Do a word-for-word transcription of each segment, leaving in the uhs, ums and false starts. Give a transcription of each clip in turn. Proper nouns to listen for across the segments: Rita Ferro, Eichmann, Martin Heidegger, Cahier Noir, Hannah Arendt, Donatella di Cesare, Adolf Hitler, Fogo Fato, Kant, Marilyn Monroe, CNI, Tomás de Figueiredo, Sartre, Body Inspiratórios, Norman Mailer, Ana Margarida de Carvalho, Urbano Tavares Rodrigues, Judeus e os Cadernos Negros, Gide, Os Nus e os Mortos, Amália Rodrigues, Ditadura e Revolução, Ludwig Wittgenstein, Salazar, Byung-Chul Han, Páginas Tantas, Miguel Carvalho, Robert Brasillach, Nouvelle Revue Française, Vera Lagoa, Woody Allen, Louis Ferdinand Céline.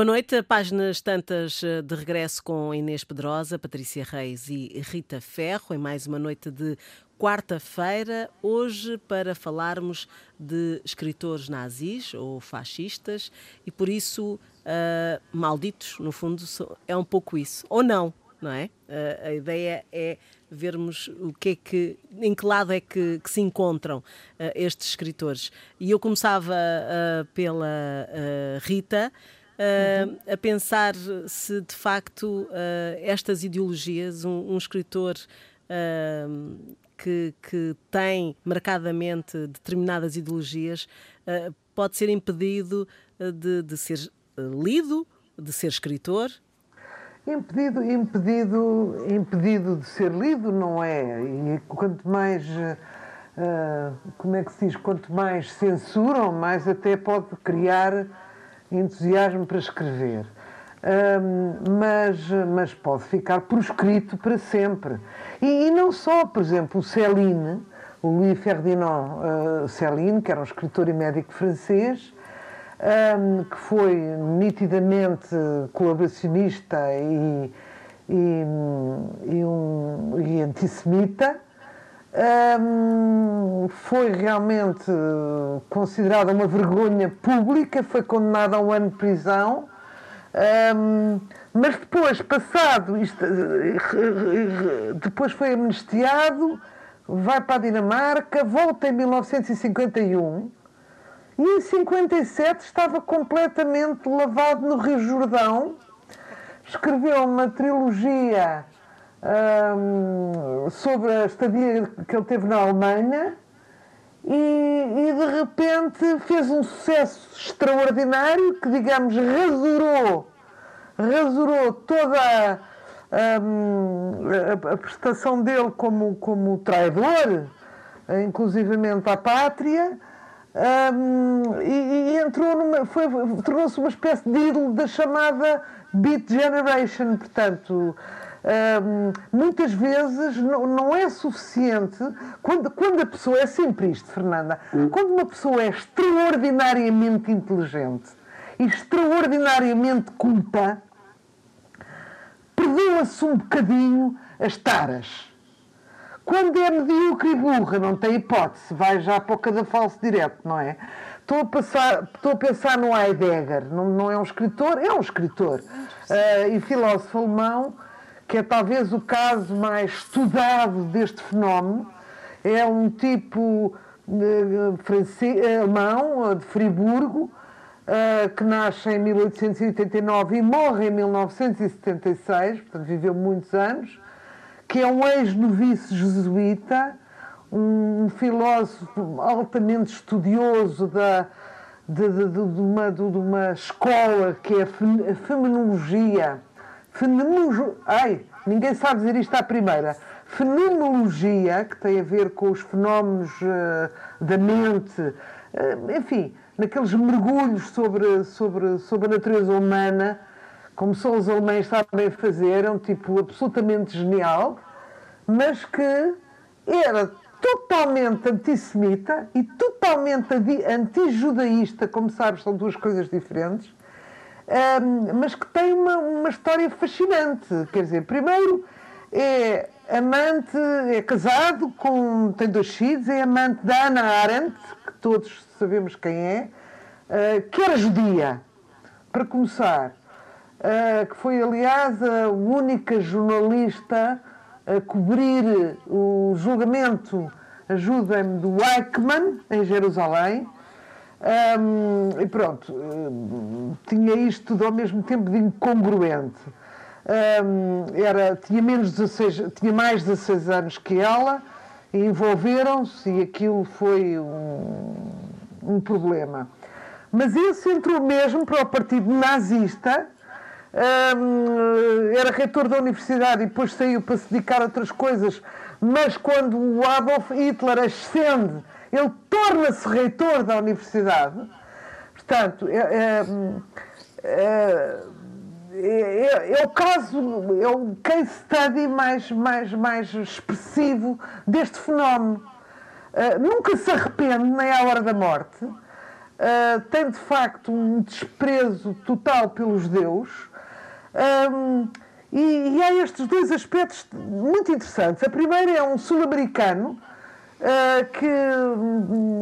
Boa noite, a Páginas Tantas de regresso com Inês Pedrosa, Patrícia Reis e Rita Ferro, em mais uma noite de quarta-feira, hoje para falarmos de escritores nazis ou fascistas e por isso uh, malditos, no fundo é um pouco isso, ou não, não é? Uh, a ideia é vermos o que é que, em que lado é que, que se encontram uh, estes escritores. E eu começava uh, pela uh, Rita, Uh, uhum. a pensar se, de facto, uh, estas ideologias, um, um escritor uh, que, que tem marcadamente determinadas ideologias, uh, pode ser impedido de, de ser lido, de ser escritor? Impedido, impedido, impedido de ser lido, não é? E quanto mais... Uh, como é que se diz? Quanto mais censuram, mais até pode criar... entusiasmo para escrever, um, mas, mas pode ficar proscrito para sempre. E, e não só, por exemplo, o Céline, o Louis Ferdinand uh, Céline, que era um escritor e médico francês, um, que foi nitidamente colaboracionista e, e, e, um, e antissemita, Um, foi realmente considerada uma vergonha pública, foi condenada a um ano de prisão, um, mas depois, passado, isto, depois foi amnistiado, vai para a Dinamarca, volta em mil novecentos e cinquenta e um e em cinquenta e sete estava completamente lavado no Rio Jordão, escreveu uma trilogia Um, sobre a estadia que ele teve na Alemanha e, e de repente fez um sucesso extraordinário que, digamos, rasurou rasurou toda um, a, a prestação dele como, como traidor, inclusivamente à pátria, um, e, e entrou numa, foi, tornou-se uma espécie de ídolo da chamada Beat Generation, portanto... Um, muitas vezes não, não é suficiente quando, quando a pessoa, é sempre isto, Fernanda, hum. quando uma pessoa é extraordinariamente inteligente e extraordinariamente culta, perdoa-se um bocadinho as taras. Quando é medíocre e burra, não tem hipótese, vai já para o cadafalso direto, não é? Estou a, passar, estou a pensar no Heidegger, não, não é um escritor, é um escritor uh, e filósofo alemão, que é talvez o caso mais estudado deste fenómeno. É um tipo uh, francês, alemão, de Friburgo, uh, que nasce em mil oitocentos e oitenta e nove e morre em mil novecentos e setenta e seis, portanto viveu muitos anos, que é um ex-novice jesuíta, um filósofo altamente estudioso da, de, de, de, de, uma, de uma escola que é a fenomenologia, Fenomenologia, ai, ninguém sabe dizer isto à primeira. Fenomenologia, que tem a ver com os fenómenos uh, da mente, uh, enfim, naqueles mergulhos sobre, sobre, sobre a natureza humana, como só os alemães sabem fazer, é um tipo absolutamente genial, mas que era totalmente antissemita e totalmente antijudaísta, como sabes, são duas coisas diferentes. Um, mas que tem uma, uma história fascinante. Quer dizer, primeiro é amante, é casado, com, tem dois filhos, é amante da Hannah Arendt, que todos sabemos quem é, uh, que era judia, para começar, uh, que foi, aliás, a única jornalista a cobrir o julgamento, ajudem-me, do Eichmann, em Jerusalém. Um, e pronto, um, tinha isto tudo ao mesmo tempo de incongruente. Um, era, tinha, menos dezasseis, tinha mais de dezasseis anos que ela, e envolveram-se e aquilo foi um, um problema. Mas esse entrou mesmo para o partido nazista, um, era reitor da universidade e depois saiu para se dedicar a outras coisas, mas quando o Adolf Hitler ascende, ele torna-se reitor da universidade. Portanto, é, é, é, é, é o caso, é o case study mais, mais, mais expressivo deste fenómeno. É, nunca se arrepende, nem à hora da morte. uh, tem de facto um desprezo total pelos judeus. Um, e, e há estes dois aspectos muito interessantes. A primeira é um sul-americano Uh, que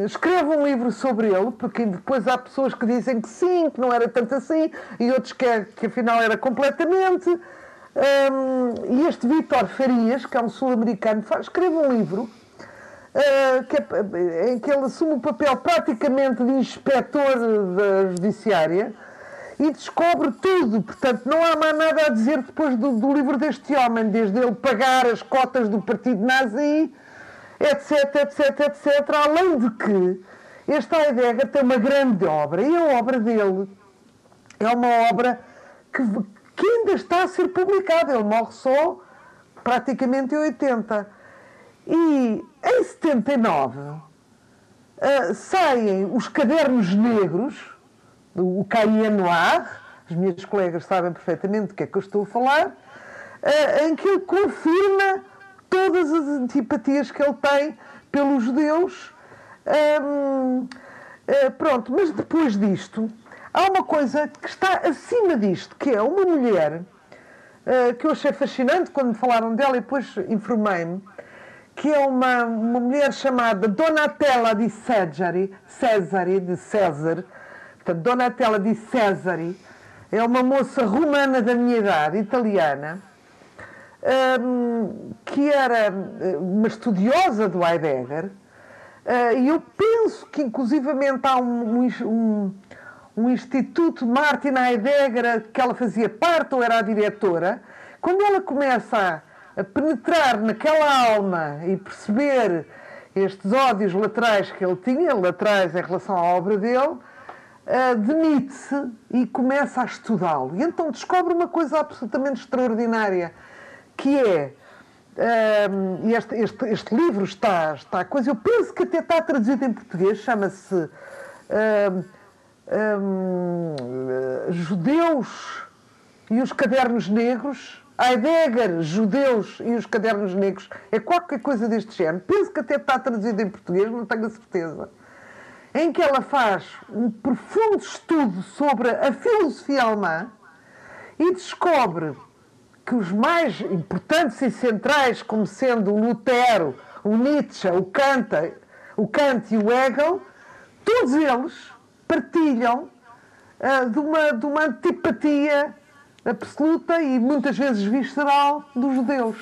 escreve um livro sobre ele, porque depois há pessoas que dizem que sim, que não era tanto assim, e outros que, é, que afinal era completamente. Um, e este Vítor Farias, que é um sul-americano, escreve um livro uh, que é, em que ele assume o papel praticamente de inspetor da judiciária e descobre tudo. Portanto, não há mais nada a dizer depois do, do livro deste homem, desde ele pagar as cotas do partido nazi, etc, etc, etcétera. Além de que este Heidegger tem uma grande obra, e a obra dele é uma obra que, que ainda está a ser publicada. Ele morre só praticamente em oitenta. E em setenta e nove uh, saem Os Cadernos Negros, o Cahier Noir, as minhas colegas sabem perfeitamente do que é que eu estou a falar, uh, em que ele confirma todas as antipatias que ele tem pelos judeus. Hum, pronto, mas depois disto, há uma coisa que está acima disto, que é uma mulher, que eu achei fascinante quando me falaram dela e depois informei-me, que é uma, uma mulher chamada Donatella di Cesare, Cesare, de César, portanto, Donatella di Cesare, é uma moça romana da minha idade, italiana, Um, que era uma estudiosa do Heidegger, uh, e eu penso que inclusivamente há um, um, um instituto Martin Heidegger que ela fazia parte ou era a diretora. Quando ela começa a, a penetrar naquela alma e perceber estes ódios laterais que ele tinha, laterais em relação à obra dele, uh, demite-se e começa a estudá-lo, e então descobre uma coisa absolutamente extraordinária, que é, um, este, este, este livro está, está coisa, eu penso que até está traduzido em português, chama-se um, um, Judeus e os Cadernos Negros, Heidegger, Judeus e os Cadernos Negros, é qualquer coisa deste género, penso que até está traduzido em português, não tenho a certeza, em que ela faz um profundo estudo sobre a filosofia alemã e descobre que os mais importantes e centrais, como sendo o Lutero, o Nietzsche, o Kant, o Kant e o Hegel, todos eles partilham uh, de, uma, de uma antipatia absoluta e muitas vezes visceral dos judeus.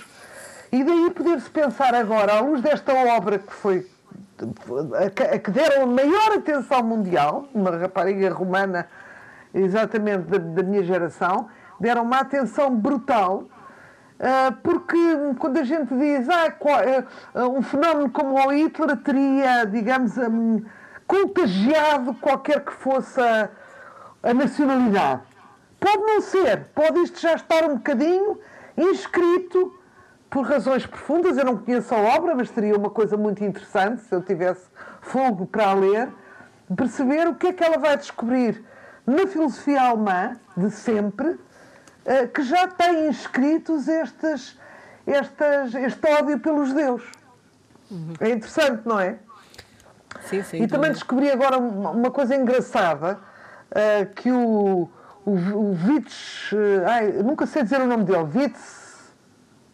E daí poder-se pensar agora, à luz desta obra que foi a que deram a maior atenção mundial, uma rapariga romana exatamente da, da minha geração, deram uma atenção brutal, porque quando a gente diz ah, um fenómeno como o Hitler teria, digamos, contagiado qualquer que fosse a nacionalidade. Pode não ser, pode isto já estar um bocadinho inscrito por razões profundas. Eu não conheço a obra, mas seria uma coisa muito interessante, se eu tivesse fogo para a ler, perceber o que é que ela vai descobrir na filosofia alemã de sempre, que já têm inscritos estes, estes, este ódio pelos judeus. Uhum. É interessante, não é? Sim, sim. E também descobri agora uma coisa engraçada, uh, que o, o, o Witz... Uh, ai, nunca sei dizer o nome dele. Witz...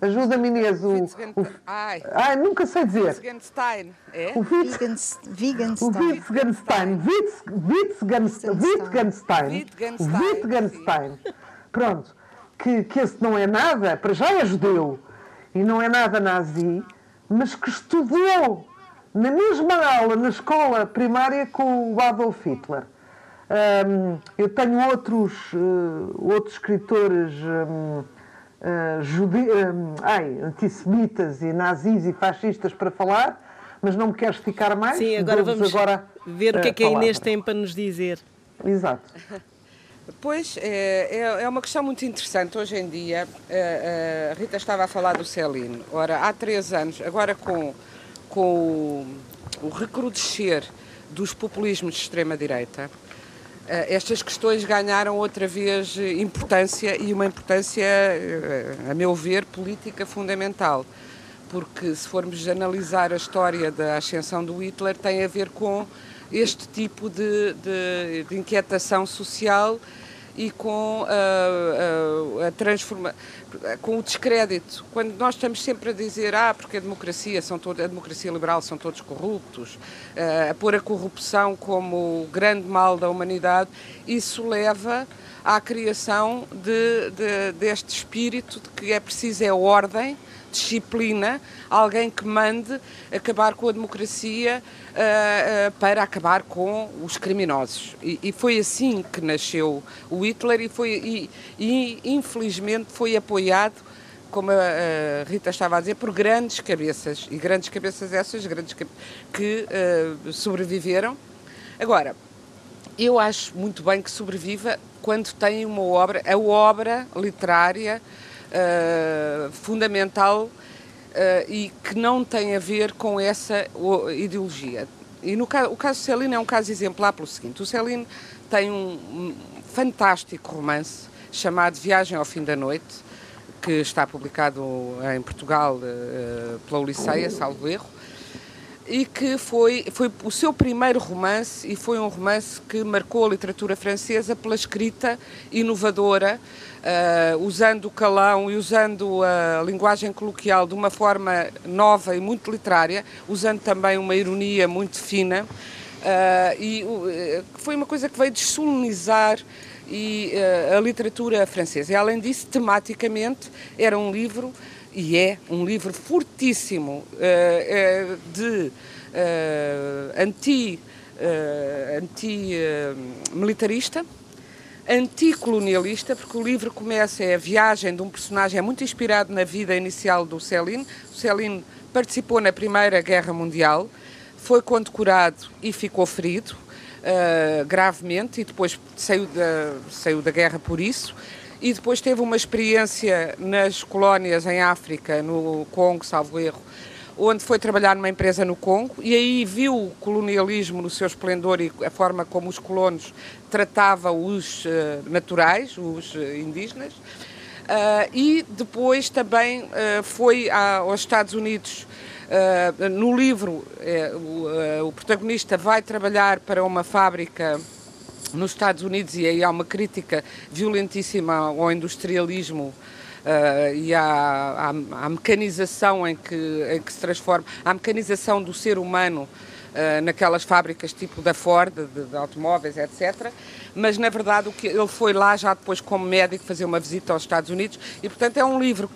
Ajuda-me, Inês. O, o, ai. ai, nunca sei dizer. Wittgenstein. É? O Wittgenstein. Wittgenstein. Wittgenstein. Pronto. Que, que esse não é nada, para já é judeu e não é nada nazi, mas que estudou na mesma aula, na escola primária, com o Adolf Hitler. Um, eu tenho outros, uh, outros escritores um, uh, jude... um, ai, antissemitas e nazis e fascistas para falar, mas não me queres ficar mais? Sim, agora vamos agora ver o que é que a Inês tem para nos dizer. Exato. Pois, é, é uma questão muito interessante. Hoje em dia, a Rita estava a falar do Céline. Ora, há três anos, agora com, com o recrudescer dos populismos de extrema-direita, estas questões ganharam outra vez importância, e uma importância, a meu ver, política fundamental. porque se formos analisar a história da ascensão do Hitler, tem a ver com este tipo de, de, de inquietação social e com a, a, a transforma, com o descrédito. Quando nós estamos sempre a dizer, ah, porque a democracia, são todo, a democracia liberal são todos corruptos, a pôr a corrupção como o grande mal da humanidade, isso leva à criação de, de, deste espírito de que é preciso é ordem, disciplina, alguém que mande acabar com a democracia uh, uh, para acabar com os criminosos. E, e foi assim que nasceu o Hitler e, foi, e, e infelizmente foi apoiado, como a, a Rita estava a dizer, por grandes cabeças, e grandes cabeças essas grandes cabe- que uh, sobreviveram. Agora, eu acho muito bem que sobreviva quando tem uma obra, a obra literária Uh, fundamental uh, e que não tem a ver com essa ideologia. E no caso, o caso de Céline é um caso exemplar pelo seguinte: o Céline tem um fantástico romance chamado Viagem ao Fim da Noite, que está publicado em Portugal uh, pela Odisseia, salvo erro, e que foi, foi o seu primeiro romance e foi um romance que marcou a literatura francesa pela escrita inovadora, uh, usando o calão e usando a linguagem coloquial de uma forma nova e muito literária, usando também uma ironia muito fina, uh, e uh, foi uma coisa que veio dessolenizar e, uh, a literatura francesa. E, além disso, tematicamente, era um livro, e é um livro fortíssimo uh, de uh, anti, uh, anti uh, militarista, anticolonialista, porque o livro começa, é a viagem de um personagem, é muito inspirado na vida inicial do Céline. O Céline participou na Primeira Guerra Mundial, foi condecorado e ficou ferido uh, gravemente, e depois saiu da, saiu da guerra por isso. E depois teve uma experiência nas colónias em África, no Congo, salvo erro, onde foi trabalhar numa empresa no Congo, e aí viu o colonialismo no seu esplendor e a forma como os colonos tratavam os uh, naturais, os uh, indígenas. Uh, e depois também uh, foi à, aos Estados Unidos. Uh, no livro, uh, o, uh, o protagonista vai trabalhar para uma fábrica nos Estados Unidos, e aí há uma crítica violentíssima ao industrialismo uh, e à, à, à mecanização em que, em que se transforma, à mecanização do ser humano uh, naquelas fábricas tipo da Ford, de, de automóveis, etcétera. Mas, na verdade, o que ele foi lá já depois como médico fazer uma visita aos Estados Unidos, e, portanto, é um livro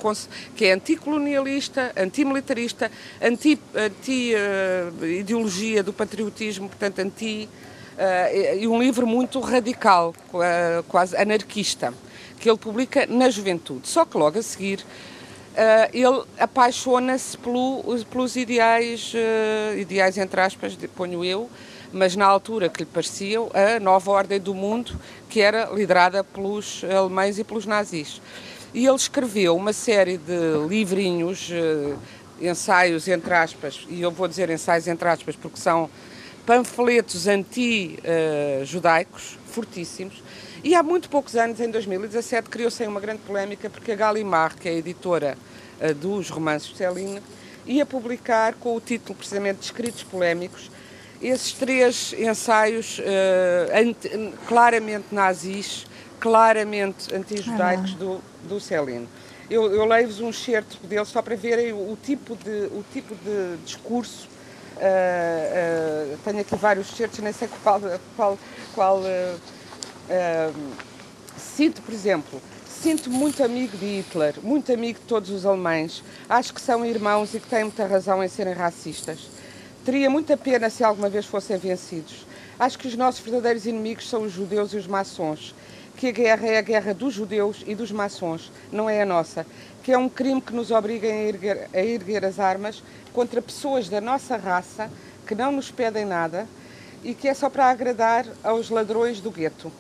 que é anticolonialista, antimilitarista, anti-ideologia anti, uh, do patriotismo, portanto, anti... Uh, e um livro muito radical, uh, quase anarquista, que ele publica na juventude. Só que logo a seguir uh, ele apaixona-se pelo, pelos ideais, uh, ideais entre aspas, ponho eu, mas na altura que lhe pareciam, a nova ordem do mundo, que era liderada pelos alemães e pelos nazis. E ele escreveu uma série de livrinhos, uh, ensaios entre aspas, e eu vou dizer ensaios entre aspas porque são panfletos anti-judaicos, fortíssimos, e há muito poucos anos, em dois mil e dezassete, criou-se uma grande polémica porque a Gallimard, que é a editora dos romances de Céline, ia publicar, com o título precisamente de Escritos Polémicos, esses três ensaios uh, anti, claramente nazis, claramente anti-judaicos do, do Céline. Eu, eu leio-vos um excerto dele só para verem o, o, tipo, de, o tipo de discurso. Uh, uh, tenho aqui vários certos, nem sei qual, qual, qual uh, uh, sinto, por exemplo, sinto muito amigo de Hitler, muito amigo de todos os alemães, acho que são irmãos e que têm muita razão em serem racistas, teria muita pena se alguma vez fossem vencidos, acho que os nossos verdadeiros inimigos são os judeus e os maçons, que a guerra é a guerra dos judeus e dos maçons, não é a nossa, que é um crime que nos obriga a erguer, a erguer as armas contra pessoas da nossa raça que não nos pedem nada e que é só para agradar aos ladrões do gueto.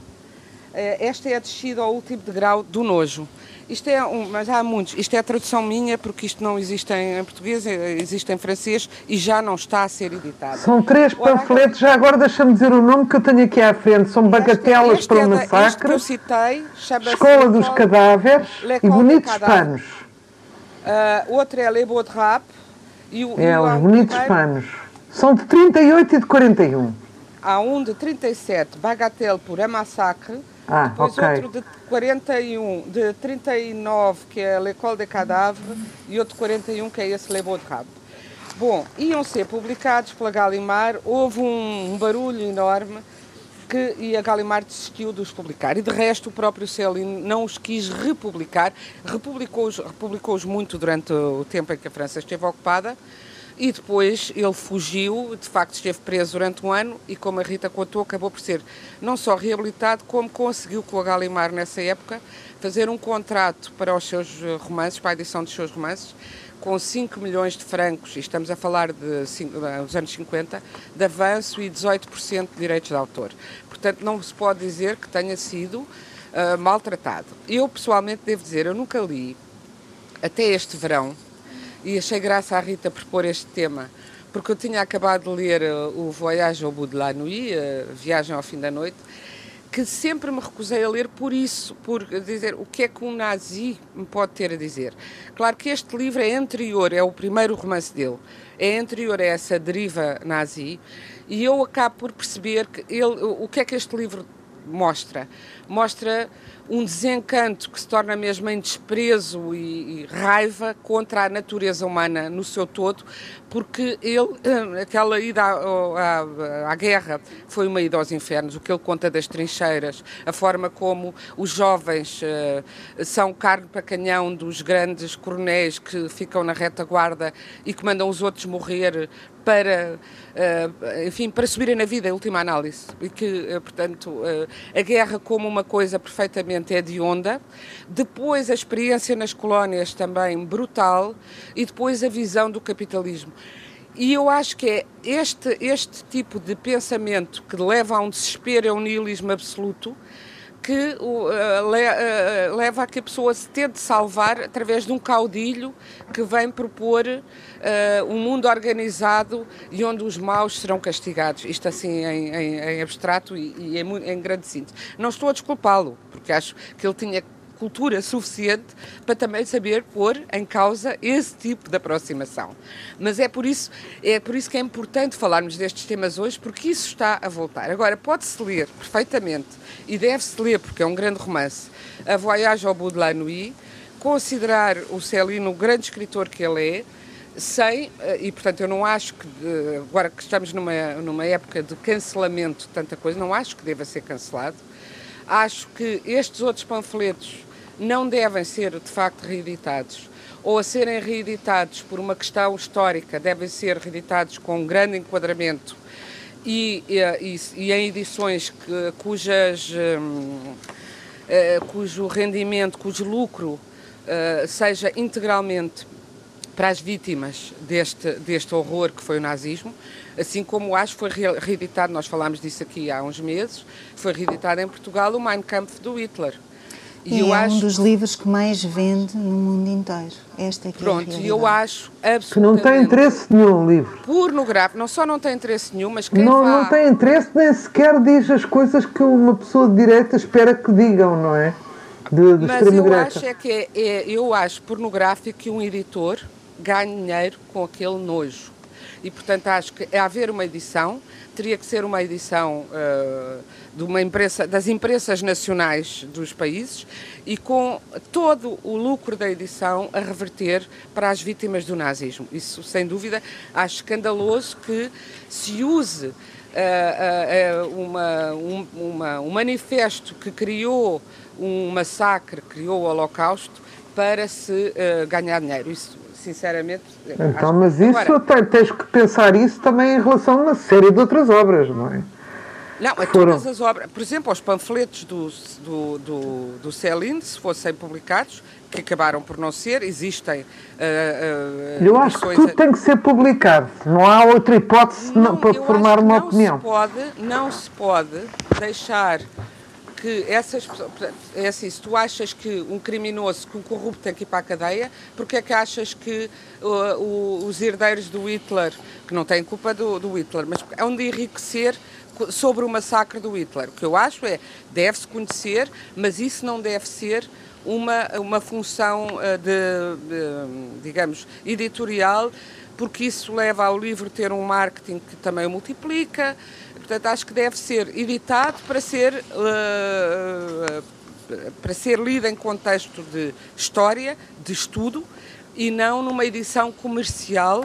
Esta é a descida ao último degrau do nojo. Isto é um, mas há muitos, isto é a tradução minha, porque isto não existe em português, existe em francês e já não está a ser editado. São três panfletos, já agora deixa-me dizer o nome que eu tenho aqui à frente, são Bagatelas este, este para o Massacre, é da, citei, Escola dos Cadáveres e Bonitos Panos. Uh, outro é Le Beau Drap, E o, é, e o os bonitos primeiro... panos. São de trinta e oito e de quarenta e um. Há um de trinta e sete, Bagatelle por A Massacre. Ah, depois okay. Outro de quarenta e um, de trinta e nove, que é L'École des Cadavres, e outro de quarenta e um, que é esse Le Bon Cabo. Bom, iam ser publicados pela Gallimard, houve um, um barulho enorme que, e a Gallimard desistiu de os publicar. E de resto, o próprio Céline não os quis republicar, republicou-os republicou-os muito durante o tempo em que a França esteve ocupada. E depois ele fugiu, de facto esteve preso durante um ano e, como a Rita contou, acabou por ser não só reabilitado, como conseguiu com a Gallimard, nessa época, fazer um contrato para os seus romances, para a edição dos seus romances, com cinco milhões de francos, e estamos a falar dos anos cinquenta, de avanço e dezoito por cento de direitos de autor. Portanto, não se pode dizer que tenha sido uh, maltratado. Eu, pessoalmente, devo dizer, eu nunca li, até este verão, e achei graça à Rita propor este tema, porque eu tinha acabado de ler o Voyage au bout de la nuit, a Viagem ao Fim da Noite, que sempre me recusei a ler por isso, por dizer o que é que um nazi me pode ter a dizer. Claro que este livro é anterior, é o primeiro romance dele, é anterior a essa deriva nazi, e eu acabo por perceber que ele, o que é que este livro mostra. Mostra um desencanto que se torna mesmo em desprezo e, e raiva contra a natureza humana no seu todo, porque ele, aquela ida à, à, à guerra foi uma ida aos infernos, o que ele conta das trincheiras, a forma como os jovens uh, são carne para canhão dos grandes coronéis que ficam na retaguarda e que mandam os outros morrer para, uh, enfim, para subirem na vida, em última análise, e que, uh, portanto, uh, a guerra como uma coisa perfeitamente é de onda, depois a experiência nas colónias também brutal e depois a visão do capitalismo. E eu acho que é este, este tipo de pensamento que leva a um desespero e a um nihilismo absoluto que uh, le, uh, leva a que a pessoa se tente salvar através de um caudilho que vem propor uh, um mundo organizado e onde os maus serão castigados. Isto assim em, em, em abstrato e, e em, em grande síntese. Não estou a desculpá-lo, porque acho que ele tinha cultura suficiente para também saber pôr em causa esse tipo de aproximação. Mas é por isso, é por isso que é importante falarmos destes temas hoje, porque isso está a voltar. Agora, pode-se ler perfeitamente, e deve-se ler, porque é um grande romance, A Voyage au bout de la nuit, considerar o Céline o grande escritor que ele é, sem, e portanto eu não acho que, agora que estamos numa, numa época de cancelamento de tanta coisa, não acho que deva ser cancelado. Acho que estes outros panfletos não devem ser, de facto, reeditados. Ou a serem reeditados por uma questão histórica, devem ser reeditados com um grande enquadramento e, e, e em edições que, cujas, hum, eh, cujo rendimento, cujo lucro eh, seja integralmente para as vítimas deste, deste horror que foi o nazismo, assim como acho foi reeditado, nós falámos disso aqui há uns meses, foi reeditado em Portugal o Mein Kampf do Hitler. E, e eu é acho... um dos livros que mais vende no mundo inteiro. Esta aqui Pronto, é e eu acho absolutamente... Que não tem interesse nenhum o livro. Pornográfico, não só não tem interesse nenhum, mas quem não, vá... Não tem interesse, nem sequer diz as coisas que uma pessoa de direita espera que digam, não é? De, de mas eu acho, é que é, é, eu acho pornográfico que um editor ganhe dinheiro com aquele nojo. E, portanto, acho que a haver uma edição, teria que ser uma edição uh, de uma imprensa, das imprensas nacionais dos países e com todo o lucro da edição a reverter para as vítimas do nazismo. Isso, sem dúvida, acho escandaloso que se use uh, uh, uma, um, uma, um manifesto que criou um massacre, criou o Holocausto, para se uh, ganhar dinheiro. Isso, sinceramente... Então, mas isso agora, tens que pensar isso também em relação a uma série de outras obras, não é? Não, a foram... todas as obras. Por exemplo, os panfletos do, do, do, do Céline, se fossem publicados, que acabaram por não ser, existem... Uh, uh, eu acho que tudo a... tem que ser publicado. Não há outra hipótese não, para formar uma não opinião. Se pode, não se pode deixar... que essas pessoas, é assim, se tu achas que um criminoso, que um corrupto tem que ir para a cadeia, porque é que achas que uh, o, os herdeiros do Hitler, que não têm culpa do, do Hitler, mas é onde enriquecer sobre o massacre do Hitler? O que eu acho é, deve-se conhecer, mas isso não deve ser uma, uma função uh, de, de, digamos, editorial porque isso leva ao livro ter um marketing que também o multiplica. Portanto, acho que deve ser editado para ser, uh, para ser lido em contexto de história, de estudo, e não numa edição comercial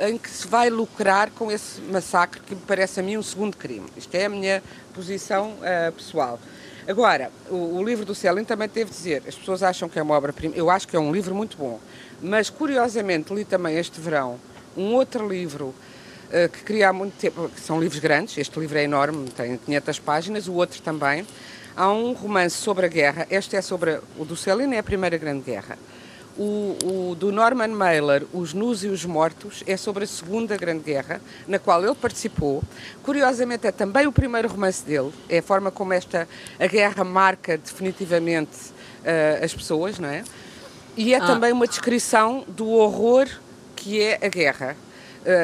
em que se vai lucrar com esse massacre, que me parece a mim um segundo crime. Isto é a minha posição uh, pessoal. Agora, o, o livro do Céline também devo dizer, as pessoas acham que é uma obra-prima, eu acho que é um livro muito bom, mas curiosamente li também este verão um outro livro uh, que queria há muito tempo, que são livros grandes, este livro é enorme, tem quinhentas páginas, o outro também, há um romance sobre a guerra, este é sobre, o do Céline é a Primeira Grande Guerra. O, o do Norman Mailer, Os Nus e os Mortos, é sobre a Segunda Grande Guerra, na qual ele participou. Curiosamente, é também o primeiro romance dele, é a forma como esta, a guerra marca definitivamente uh, as pessoas, não é? E é ah. também uma descrição do horror que é a guerra,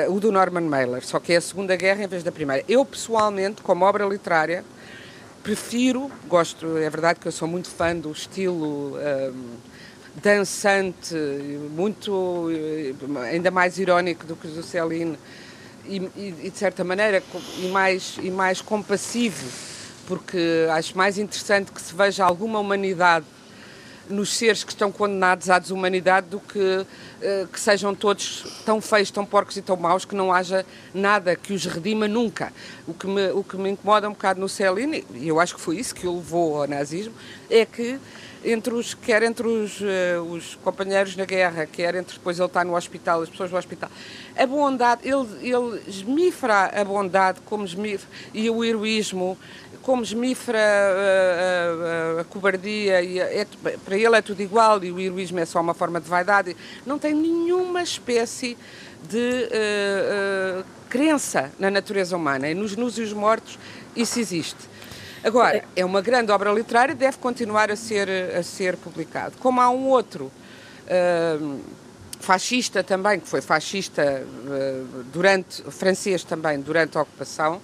uh, o do Norman Mailer, só que é a Segunda Guerra em vez da Primeira. Eu, pessoalmente, como obra literária, prefiro, gosto, é verdade que eu sou muito fã do estilo... Um, dançante, muito, ainda mais irónico do que o do Céline e, e, e de certa maneira e mais, e mais compassivo, porque acho mais interessante que se veja alguma humanidade nos seres que estão condenados à desumanidade do que que sejam todos tão feios, tão porcos e tão maus que não haja nada que os redima nunca. O que me, o que me incomoda um bocado no Céline, e eu acho que foi isso que o levou ao nazismo, é que entre os, quer entre os, uh, os companheiros na guerra, quer entre depois ele está no hospital, as pessoas no hospital, a bondade, ele, ele esmifra a bondade como esmifra, e o heroísmo, como esmifra uh, uh, a cobardia, e a, é, para ele é tudo igual e o heroísmo é só uma forma de vaidade, não tem nenhuma espécie de uh, uh, crença na natureza humana, e nos Nus e os Mortos isso existe. Agora, é uma grande obra literária e deve continuar a ser, a ser publicado. Como há um outro uh, fascista também, que foi fascista uh, durante, francês também, durante a ocupação,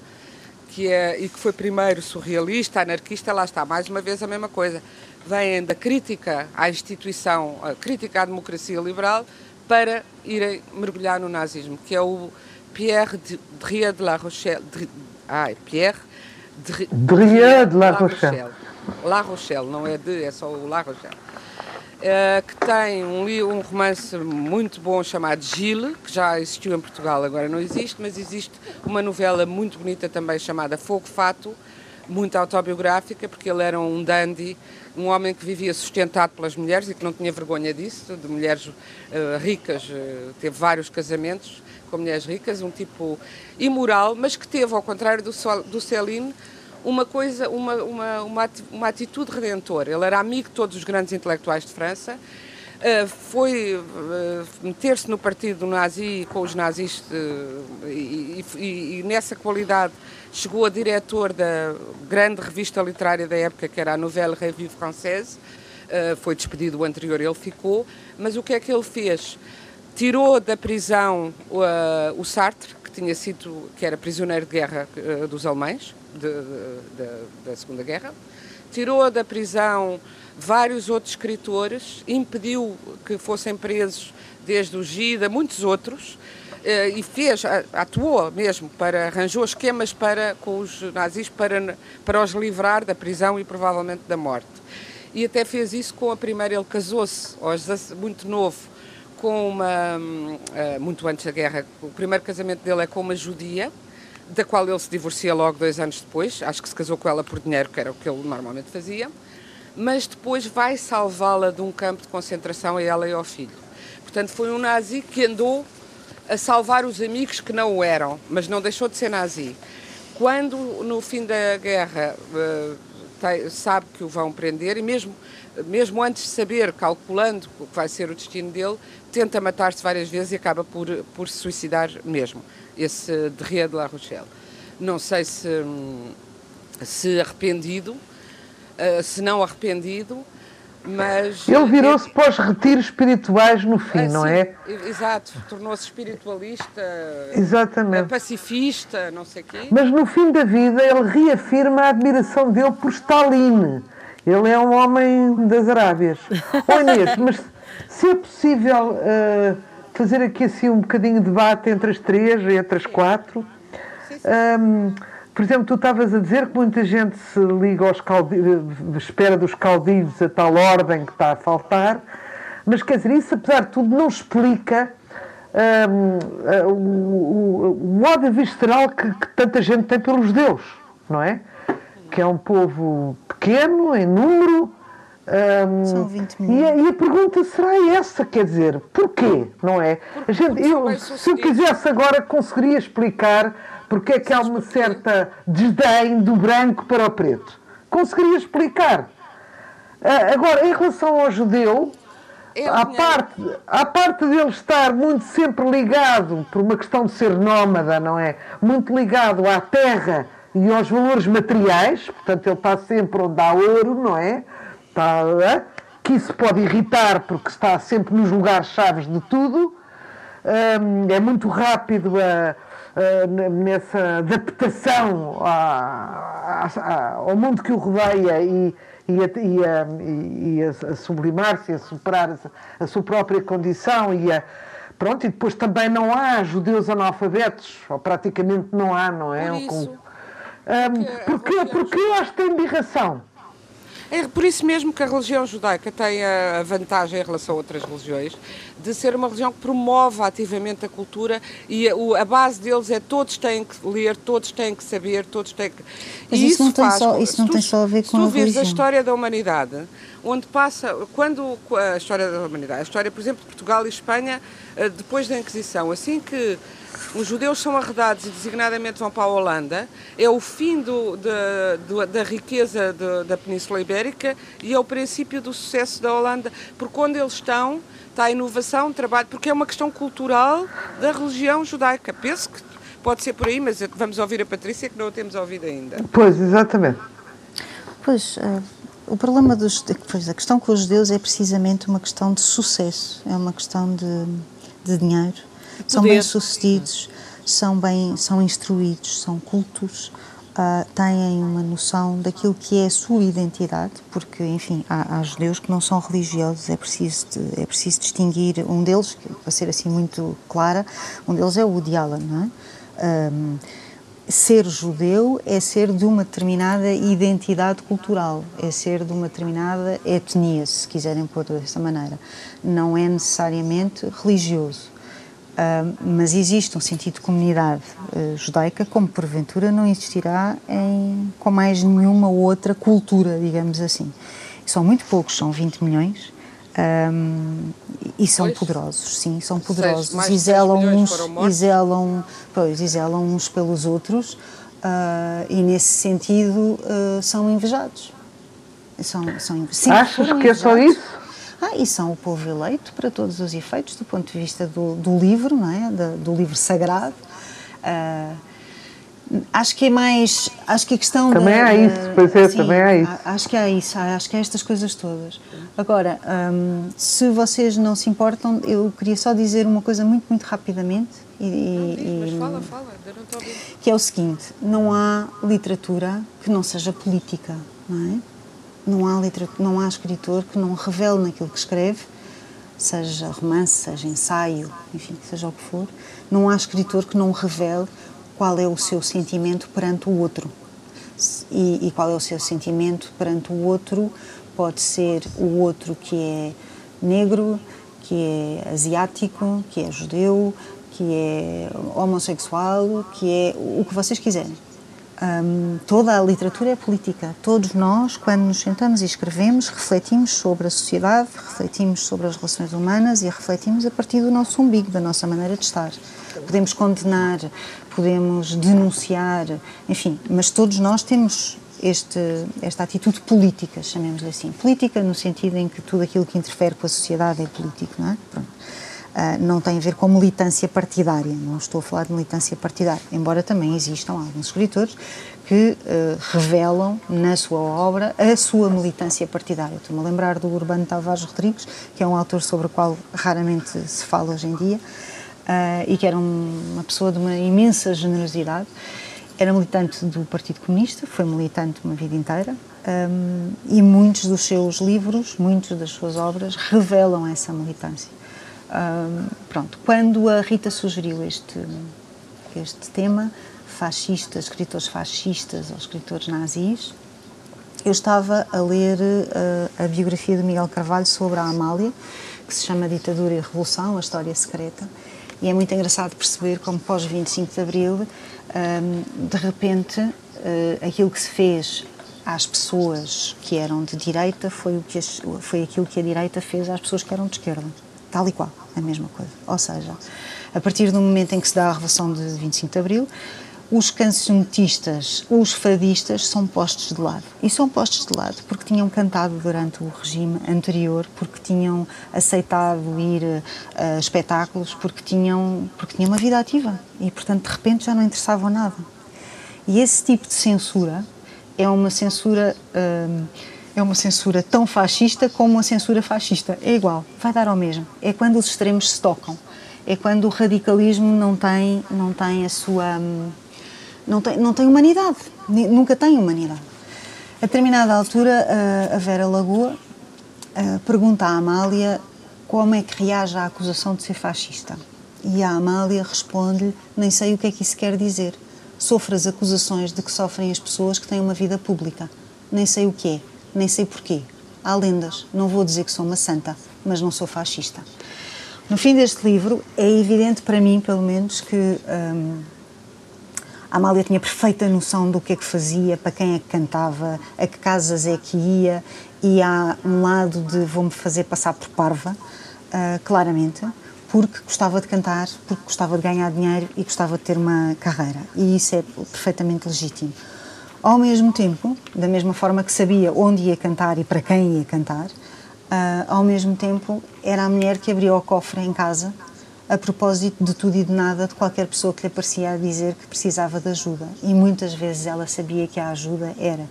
que é, e que foi primeiro surrealista, anarquista, lá está, mais uma vez a mesma coisa. Vêm da crítica à instituição, a crítica à democracia liberal, para irem mergulhar no nazismo, que é o Pierre de, de La Rochelle, de, ai, Pierre, De, Dria de La, La Rochelle. Rochelle. La Rochelle, não é de, é só o La Rochelle. Uh, que tem um, um romance muito bom chamado Gile, que já existiu em Portugal, agora não existe, mas existe uma novela muito bonita também chamada Fogo Fato, muito autobiográfica, porque ele era um dandy, um homem que vivia sustentado pelas mulheres e que não tinha vergonha disso, de mulheres uh, ricas, uh, teve vários casamentos com mulheres ricas, um tipo imoral, mas que teve, ao contrário do, Sol, do Céline, uma coisa, uma, uma, uma, uma atitude redentora. Ele era amigo de todos os grandes intelectuais de França, uh, foi uh, meter-se no partido nazi com os nazis uh, e, e, e nessa qualidade chegou a diretor da grande revista literária da época, que era a Nouvelle Revue Française, uh, foi despedido o anterior, ele ficou, mas o que é que ele fez? Tirou da prisão uh, o Sartre, que tinha sido, que era prisioneiro de guerra uh, dos alemães, de, de, de, da Segunda Guerra. Tirou da prisão vários outros escritores, impediu que fossem presos desde o Gide, muitos outros, uh, e fez, atuou mesmo, para, arranjou esquemas para, com os nazis para, para os livrar da prisão e provavelmente da morte. E até fez isso com a primeira, ele casou-se, muito novo, com uma, muito antes da guerra, o primeiro casamento dele é com uma judia, da qual ele se divorcia logo dois anos depois, acho que se casou com ela por dinheiro, que era o que ele normalmente fazia, mas depois vai salvá-la de um campo de concentração a ela e ao filho. Portanto, foi um nazi que andou a salvar os amigos que não o eram, mas não deixou de ser nazi. Quando, no fim da guerra, sabe que o vão prender e mesmo, mesmo antes de saber, calculando o que vai ser o destino dele, tenta matar-se várias vezes e acaba por, por se suicidar mesmo, esse Dria de La Rochelle. Não sei se, se arrependido, se não arrependido, mas... Ele virou-se é... para os retiros espirituais no fim, ah, não sim, é? Exato, tornou-se espiritualista, exatamente, pacifista, não sei o quê. Mas no fim da vida ele reafirma a admiração dele por Stalin. Ele é um homem das Arábias. Olha, mas se é possível uh, fazer aqui assim um bocadinho de debate entre as três, entre as quatro. Um, por exemplo, tu estavas a dizer que muita gente se liga aos caudilhos, espera dos caudilhos a tal ordem que está a faltar, mas quer dizer, isso apesar de tudo não explica um, o, o, o ódio visceral que, que tanta gente tem pelos judeus, não é? Que é um povo pequeno, em número. Um, São vinte mil. E, e a pergunta será essa, quer dizer, porquê, não é? A gente, eu, se eu quisesse agora, conseguiria explicar porque é que há uma certa desdém do branco para o preto. Conseguiria explicar. Uh, agora, em relação ao judeu, à parte, à parte dele estar muito sempre ligado, por uma questão de ser nómada, não é? Muito ligado à terra e aos valores materiais, portanto, ele está sempre onde há ouro, não é? Que isso pode irritar porque está sempre nos lugares chaves de tudo, é muito rápido a, a, nessa adaptação a, a, ao mundo que o rodeia e, e, a, e, a, e a sublimar-se, a superar a sua própria condição e a, pronto, e depois também não há judeus analfabetos, ou praticamente não há, não é? Por isso, um, porque, porque esta embirração? É por isso mesmo que a religião judaica tem a vantagem em relação a outras religiões de ser uma religião que promove ativamente a cultura e a base deles é todos têm que ler, todos têm que saber, todos têm que... Mas isso não tem só, isso não tem só a ver com a religião. Se tu vires a história da humanidade, onde passa, quando a história da humanidade, a história, por exemplo, de Portugal e Espanha, depois da Inquisição, assim que os judeus são arredados e designadamente vão para a Holanda, é o fim do, da, do, da riqueza de, da Península Ibérica e é o princípio do sucesso da Holanda, porque onde eles estão está a inovação, o trabalho, porque é uma questão cultural da religião judaica. Penso que pode ser por aí, mas vamos ouvir a Patrícia que não a temos ouvido ainda. Pois, exatamente. Pois, uh, o problema dos... Pois, a questão com os judeus é precisamente uma questão de sucesso, é uma questão de, de dinheiro. São bem-sucedidos, são, bem, são instruídos, são cultos, uh, têm uma noção daquilo que é a sua identidade, porque, enfim, há, há judeus que não são religiosos, é preciso, de, é preciso distinguir um deles, que, para ser assim muito clara, um deles é o Woody Allen, não é? Um, ser judeu é ser de uma determinada identidade cultural, é ser de uma determinada etnia, se quiserem pôr dessa maneira, não é necessariamente religioso. Uh, mas existe um sentido de comunidade uh, judaica, como porventura não existirá em, com mais nenhuma outra cultura, digamos assim. São muito poucos, são vinte milhões, um, e são pois. poderosos, sim, são poderosos. Seis, e zelam uns, e zelam, pois, e zelam uns pelos outros, uh, e nesse sentido uh, são invejados. São, são invejados. Achas que é só isso? Ah, e são o povo eleito para todos os efeitos, do ponto de vista do, do livro, não é? Do, do livro sagrado. Uh, acho que é mais... Acho que a questão... Também da, há isso, pois é, sim, também há isso. Acho que há isso, acho que há estas coisas todas. Agora, um, se vocês não se importam, eu queria só dizer uma coisa muito, muito rapidamente. E, não diz, e, mas fala, fala, eu não estou a ouvir. Que é o seguinte, não há literatura que não seja política, não é? Não há, literatura, não há escritor que não revele naquilo que escreve, seja romance, seja ensaio, enfim, seja o que for, não há escritor que não revele qual é o seu sentimento perante o outro. E, e qual é o seu sentimento perante o outro pode ser o outro que é negro, que é asiático, que é judeu, que é homossexual, que é o que vocês quiserem. Um, toda a literatura é política. Todos nós, quando nos sentamos e escrevemos, refletimos sobre a sociedade, refletimos sobre as relações humanas e refletimos a partir do nosso umbigo, da nossa maneira de estar. Podemos condenar, podemos denunciar, enfim, mas todos nós temos este, esta atitude política, chamemos-lhe assim. Política no sentido em que tudo aquilo que interfere com a sociedade é político, não é? Pronto. Uh, não tem a ver com militância partidária, não estou a falar de militância partidária, embora também existam alguns escritores que uh, revelam na sua obra a sua militância partidária. Estou-me a lembrar do Urbano Tavares Rodrigues, que é um autor sobre o qual raramente se fala hoje em dia, uh, e que era um, uma pessoa de uma imensa generosidade, era militante do Partido Comunista, foi militante uma vida inteira, um, e muitos dos seus livros, muitas das suas obras revelam essa militância. Um, pronto, quando a Rita sugeriu este, este tema, fascistas, escritores fascistas ou escritores nazis, eu estava a ler uh, a biografia de Miguel Carvalho sobre a Amália, que se chama Ditadura e Revolução, a História Secreta, e é muito engraçado perceber como pós vinte e cinco de Abril, um, de repente, uh, aquilo que se fez às pessoas que eram de direita foi, o que as, foi aquilo que a direita fez às pessoas que eram de esquerda, tal e qual, a mesma coisa. Ou seja, a partir do momento em que se dá a Revolução de vinte e cinco de Abril, os cancionetistas, os fadistas são postos de lado. E são postos de lado porque tinham cantado durante o regime anterior, porque tinham aceitado ir a espetáculos, porque tinham, porque tinham uma vida ativa e, portanto, de repente já não interessavam nada. E esse tipo de censura é uma censura, é uma censura tão fascista como uma censura fascista. É igual, vai dar ao mesmo. É quando os extremos se tocam. É quando o radicalismo não tem, não tem a sua... Não tem, não tem humanidade, nunca tem humanidade. A determinada altura, a Vera Lagoa pergunta à Amália como é que reage à acusação de ser fascista. E a Amália responde-lhe, nem sei o que é que isso quer dizer. Sofre as acusações de que sofrem as pessoas que têm uma vida pública. Nem sei o que é, nem sei porquê. Há lendas, não vou dizer que sou uma santa, mas não sou fascista. No fim deste livro, é evidente para mim, pelo menos, que... Hum, a Amália tinha perfeita noção do que é que fazia, para quem é que cantava, a que casas é que ia, e há um lado de vou-me fazer passar por parva, uh, claramente, porque gostava de cantar, porque gostava de ganhar dinheiro e gostava de ter uma carreira. E isso é perfeitamente legítimo. Ao mesmo tempo, da mesma forma que sabia onde ia cantar e para quem ia cantar, uh, ao mesmo tempo era a mulher que abria o cofre em casa a propósito de tudo e de nada, de qualquer pessoa que lhe aparecia a dizer que precisava de ajuda. E muitas vezes ela sabia que a ajuda era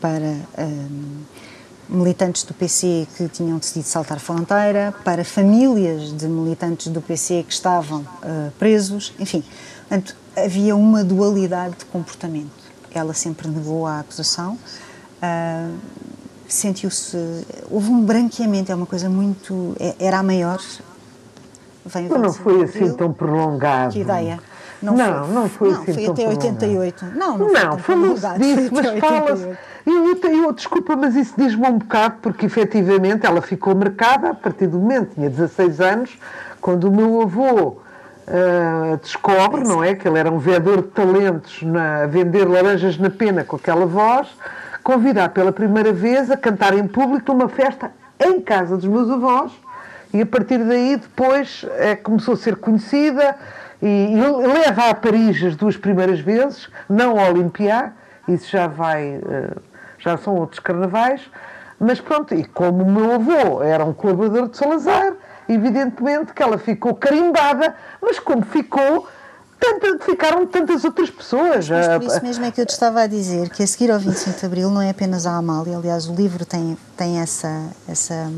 para hum, militantes do P C que tinham decidido saltar fronteira, para famílias de militantes do P C que estavam uh, presos, enfim. Portanto, havia uma dualidade de comportamento. Ela sempre negou a acusação, uh, sentiu-se... Houve um branqueamento, é uma coisa muito... era a maior... Mas não foi assim tão prolongado. Que ideia? Não, não foi, não foi não, assim foi tão até oitenta e oito. Não, não, não falou-se disso, mas fala-se... Eu, eu, eu, desculpa, mas isso diz-me um bocado, porque efetivamente ela ficou marcada a partir do momento, tinha dezasseis anos, quando o meu avô uh, descobre, não é, que ele era um vendedor de talentos, na, a vender laranjas na pena com aquela voz, convidar pela primeira vez a cantar em público numa festa em casa dos meus avós. E a partir daí, depois, é, começou a ser conhecida e, e leva a Paris as duas primeiras vezes, não ao Olimpiá, isso já vai, já são outros carnavais, mas pronto, e como o meu avô era um colaborador de Salazar, evidentemente que ela ficou carimbada, mas como ficou, tanta, ficaram tantas outras pessoas. Mas por isso mesmo é que eu te estava a dizer, que a seguir ao vinte e cinco de Abril não é apenas a Amália, aliás, o livro tem, tem essa... essa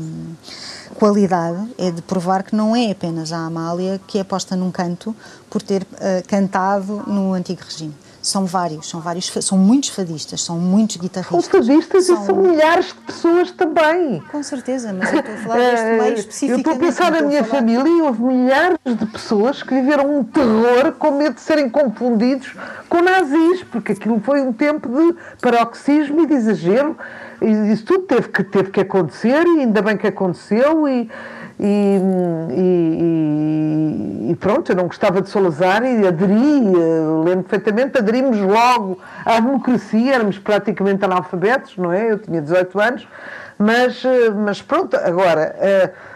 qualidade é de provar que não é apenas a Amália que é posta num canto por ter uh, cantado no antigo regime. São vários, são vários, são muitos fadistas, são muitos guitarristas. São fadistas são... e são milhares de pessoas também. Com certeza, mas eu estou a falar deste meio específico. Eu estou a pensar na minha família e houve milhares de pessoas que viveram um terror com medo de serem confundidos com nazis, porque aquilo foi um tempo de paroxismo e de exagero. Isso tudo teve que, teve que acontecer e ainda bem que aconteceu e, e, e, e pronto, eu não gostava de Salazar e aderi, lembro perfeitamente, aderimos logo à democracia, éramos praticamente analfabetos, não é? Eu tinha dezoito anos, mas, mas pronto, agora,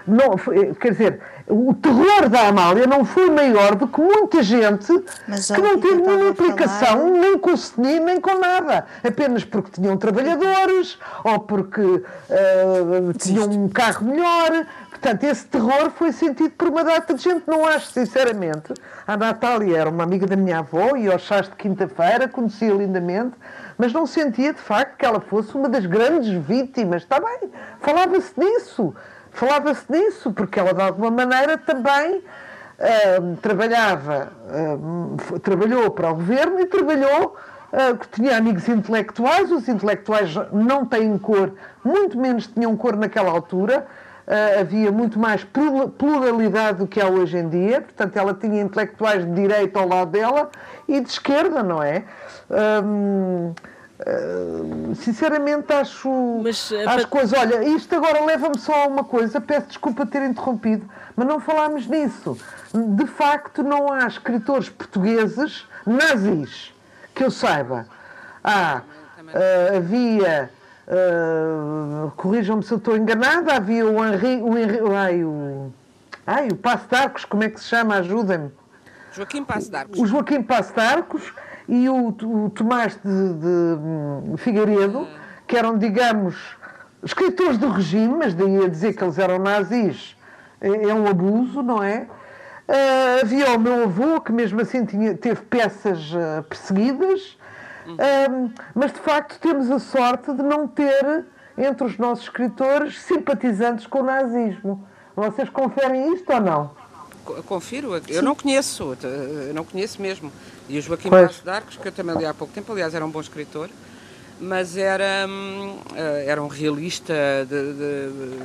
não, quer dizer, o terror da Amália não foi maior do que muita gente mas, que não teve nenhuma implicação, falar... nem com o C N I, nem com nada, apenas porque tinham trabalhadores ou porque uh, tinham um carro melhor. Portanto, esse terror foi sentido por uma data de gente, não acho, sinceramente. A Natália era uma amiga da minha avó, e aos chás de quinta-feira, conhecia lindamente, mas não sentia, de facto, que ela fosse uma das grandes vítimas. Está bem, falava-se disso, falava-se disso, porque ela, de alguma maneira, também uh, trabalhava, uh, trabalhou para o governo e trabalhou... Uh, que tinha amigos intelectuais, os intelectuais não têm cor, muito menos tinham cor naquela altura, uh, havia muito mais pluralidade do que há hoje em dia, portanto ela tinha intelectuais de direita ao lado dela e de esquerda, não é? Um, Uh, sinceramente acho, mas, acho coisas, olha, isto agora leva-me só a uma coisa, peço desculpa ter interrompido, mas não falámos nisso. De facto não há escritores portugueses nazis que eu saiba. Há, uh, havia, uh, corrijam-me se eu estou enganada, havia o Henri, o Henri ai, o, ai, o Paço d'Arcos, como é que se chama, ajudem-me, Joaquim Paço d'Arcos, o Joaquim Paço d'Arcos e o, o Tomás de, de Figueiredo, que eram, digamos, escritores do regime, mas daí a dizer que eles eram nazis é um abuso, não é? Uh, havia o meu avô, que mesmo assim tinha, teve peças uh, perseguidas, uh, mas de facto temos a sorte de não ter, entre os nossos escritores, simpatizantes com o nazismo. Vocês conferem isto ou não? Confiro, eu Sim. não conheço, eu não conheço mesmo. E o Joaquim Paço d'Arcos, que eu também li há pouco tempo, aliás, era um bom escritor, mas era, era um realista de,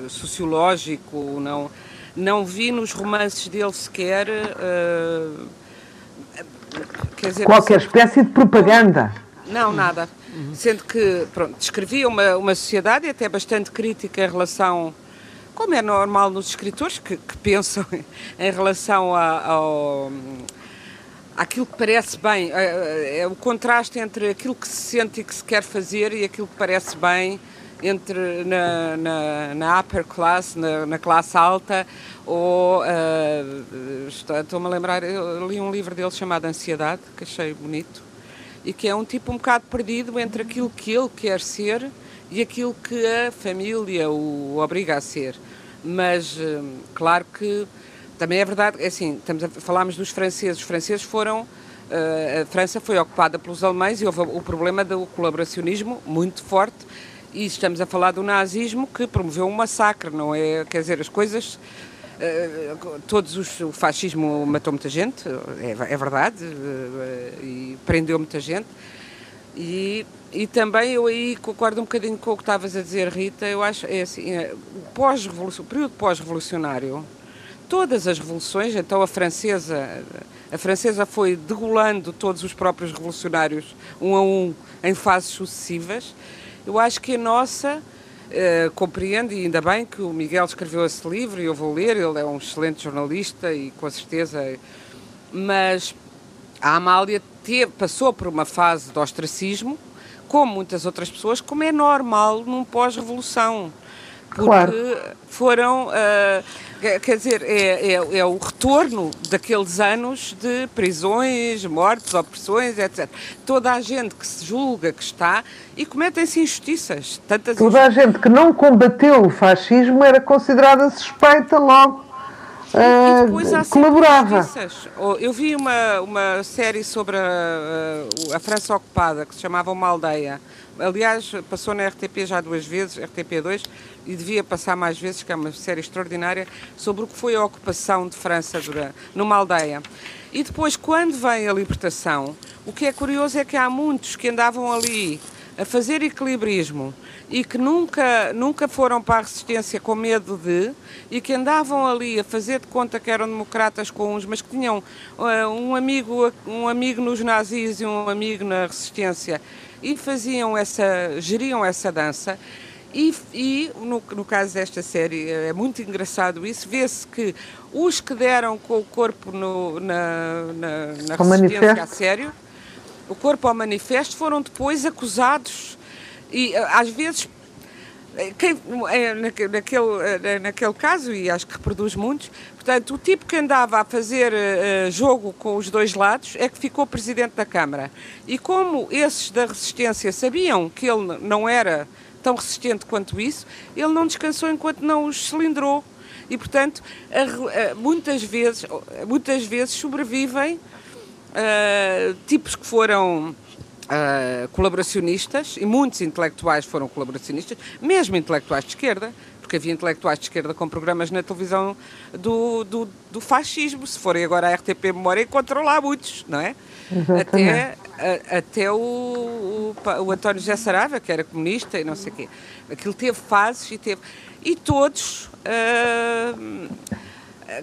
de, sociológico, não, não vi nos romances dele sequer, uh, quer dizer, qualquer assim, espécie de propaganda. Não, nada. Sendo que, pronto, descrevia uma, uma sociedade até bastante crítica em relação... Como é normal nos escritores que, que pensam em relação a, ao, àquilo que parece bem, é o contraste entre aquilo que se sente e que se quer fazer e aquilo que parece bem entre na, na, na upper class, na, na classe alta, ou uh, estou-me a lembrar, eu li um livro dele chamado Ansiedade, que achei bonito, e que é um tipo um bocado perdido entre aquilo que ele quer ser e aquilo que a família o obriga a ser. Mas, claro que também é verdade, assim, estamos a, falámos dos franceses, os franceses foram, a França foi ocupada pelos alemães e houve o problema do colaboracionismo muito forte, e estamos a falar do nazismo que promoveu um massacre, não é? Quer dizer, as coisas, todos os, o fascismo matou muita gente, é, é verdade, e prendeu muita gente, e... E também eu aí concordo um bocadinho com o que estavas a dizer, Rita. Eu acho é assim, o, pós o período pós-revolucionário, todas as revoluções, então a francesa, a francesa foi degolando todos os próprios revolucionários, um a um, em fases sucessivas. Eu acho que a nossa, eh, compreendo, e ainda bem que o Miguel escreveu esse livro, e eu vou ler, ele é um excelente jornalista e com certeza, mas a Amália teve, passou por uma fase de ostracismo, como muitas outras pessoas, como é normal num pós-revolução, porque claro. Foram, uh, quer dizer, é, é, é o retorno daqueles anos de prisões, mortes, opressões, etcétera. Toda a gente que se julga que está, e cometem-se injustiças. Tantas Toda injustiças. A gente que não combateu o fascismo era considerada suspeita logo. E depois há colaborava. Eu vi uma, uma série sobre a, a França ocupada, que se chamava Uma Aldeia. Aliás, passou na R T P já duas vezes, R T P dois, e devia passar mais vezes, que é uma série extraordinária, sobre o que foi a ocupação de França durante, numa aldeia. E depois, quando vem a libertação, o que é curioso é que há muitos que andavam ali a fazer equilibrismo e que nunca, nunca foram para a resistência com medo de, e que andavam ali a fazer de conta que eram democratas com uns, mas que tinham uh, um, amigo, um amigo nos nazis e um amigo na resistência, e faziam essa, geriam essa dança. E, e no, no caso desta série é muito engraçado isso, vê-se que os que deram com o corpo no, na, na, na resistência a sério, o corpo ao manifesto, foram depois acusados e às vezes quem, naquele, naquele caso, e acho que reproduz muitos, portanto o tipo que andava a fazer uh, jogo com os dois lados é que ficou presidente da Câmara, e como esses da resistência sabiam que ele não era tão resistente quanto isso, ele não descansou enquanto não os cilindrou, e portanto a, a, muitas vezes, muitas vezes sobrevivem Uh, tipos que foram uh, colaboracionistas, e muitos intelectuais foram colaboracionistas, mesmo intelectuais de esquerda, porque havia intelectuais de esquerda com programas na televisão do, do, do fascismo. Se forem agora à R T P Memória, encontram lá muitos, não é? Até, a, até o, o, o António José Saraiva, que era comunista e não sei o quê. Aquilo teve fases e teve... E todos... Uh,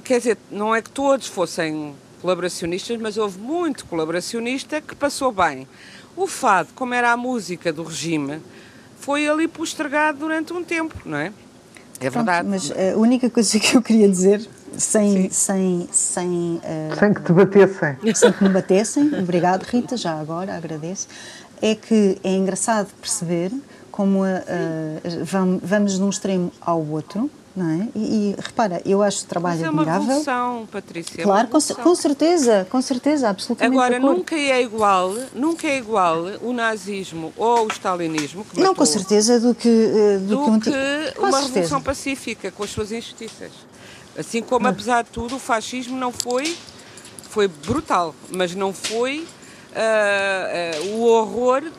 quer dizer, não é que todos fossem colaboracionistas, mas houve muito colaboracionista que passou bem. O fado, como era a música do regime, foi ali postergado durante um tempo, não é? É verdade. Pronto, mas a única coisa que eu queria dizer, sem... Sem, sem, uh, sem que te batessem. Sem que me batessem, obrigado Rita, já agora, agradeço, é que é engraçado perceber como a, a, vamos, vamos de um extremo ao outro, não é? E, e repara, eu acho o trabalho admirável. Mas é uma evolução, Patrícia. Claro, é uma evolução. Com, com certeza, com certeza, absolutamente. Agora, nunca é igual, nunca é igual o nazismo ou o stalinismo. Que não, com certeza, do que... Do, do que, que uma revolução certeza. Pacífica, com as suas injustiças. Assim como, ah. apesar de tudo, o fascismo não foi... Foi brutal, mas não foi uh, uh, o horror de,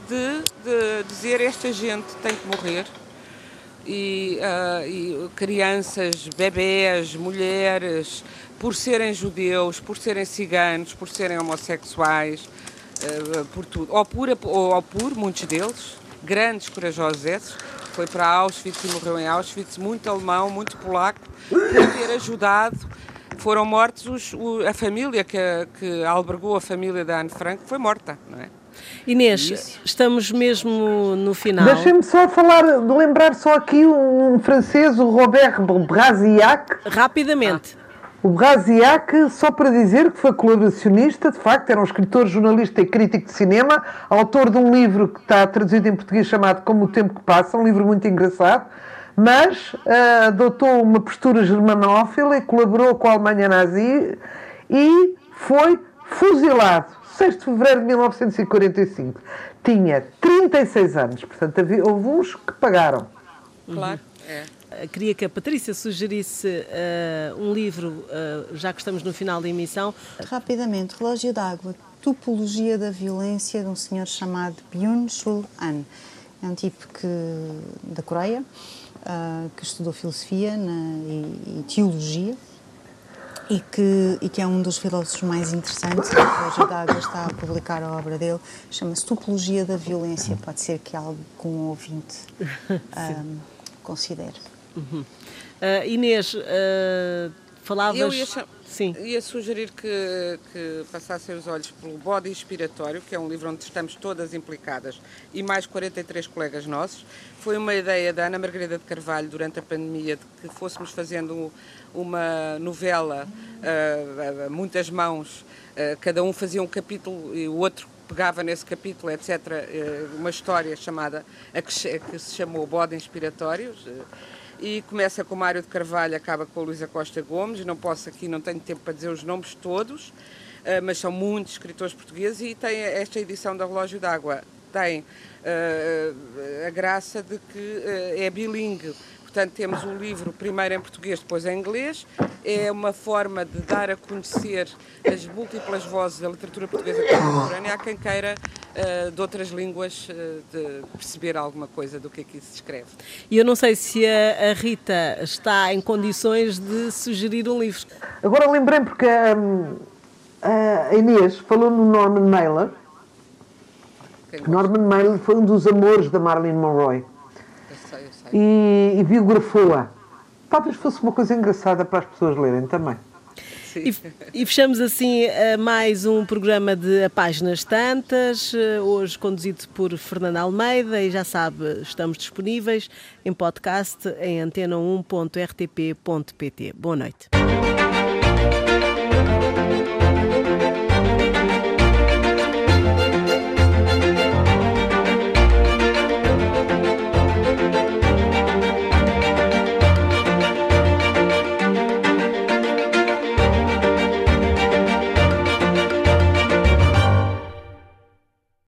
de dizer esta gente tem que morrer. E, uh, e crianças, bebés, mulheres, por serem judeus, por serem ciganos, por serem homossexuais, uh, por tudo. Ou por, ou, ou por, muitos deles, grandes corajosos esses, foi para Auschwitz e morreu em Auschwitz, muito alemão, muito polaco, por ter ajudado. Foram mortos os, o, a família que, que albergou a família da Anne Frank, foi morta, não é? Inês, isso. Estamos mesmo no final. Deixem-me só falar, lembrar só aqui um francês, o Robert Brasillach. Rapidamente. Ah. O Brasillach, só para dizer que foi colaboracionista, de facto, era um escritor, jornalista e crítico de cinema, autor de um livro que está traduzido em português chamado Como o Tempo que Passa, um livro muito engraçado, mas uh, adotou uma postura germanófila e colaborou com a Alemanha nazi e foi fuzilado. seis de fevereiro de mil novecentos e quarenta e cinco, tinha trinta e seis anos, portanto havia, houve uns que pagaram. Claro. É. Queria que a Patrícia sugerisse uh, um livro, uh, já que estamos no final da emissão. Rapidamente, Relógio d'Água, Topologia da Violência, de um senhor chamado Byung-Chul Han. É um tipo que, da Coreia, uh, que estudou filosofia na, e, e teologia. E que, e que é um dos filósofos mais interessantes, que hoje está a publicar a obra dele, chama-se Topologia da Violência, pode ser que algum ouvinte um, considere. Uhum. Uh, Inês, uh, falavas... Eu ia, Sim. ia sugerir que, que passassem os olhos pelo Bode Inspiratório, que é um livro onde estamos todas implicadas, e mais quarenta e três colegas nossos. Foi uma ideia da Ana Margarida de Carvalho, durante a pandemia, de que fôssemos fazendo... Um, uma novela, uh, a muitas mãos, uh, cada um fazia um capítulo e o outro pegava nesse capítulo, etcétera. Uh, uma história chamada, a que, a que se chamou Bode Inspiratórios, uh, e começa com Mário de Carvalho, acaba com a Luísa Costa Gomes. Não posso aqui, não tenho tempo para dizer os nomes todos, uh, mas são muitos escritores portugueses, e tem esta edição da Relógio d'Água, tem uh, a graça de que uh, é bilingue. Portanto, temos o livro primeiro em português, depois em inglês. É uma forma de dar a conhecer as múltiplas vozes da literatura portuguesa contemporânea a quem queira, uh, de outras línguas, uh, de perceber alguma coisa do que aqui se escreve. E eu não sei se a, a Rita está em condições de sugerir um livro. Agora lembrei-me, porque um, a Inês falou no Norman Mailer. Norman Mailer foi um dos amores da Marilyn Monroe. E, e biografou-a. Talvez fosse uma coisa engraçada para as pessoas lerem também. E, e fechamos assim mais um programa de Páginas Tantas, hoje conduzido por Fernanda Almeida, e já sabe, estamos disponíveis em podcast em antena um ponto r t p ponto p t. Boa noite.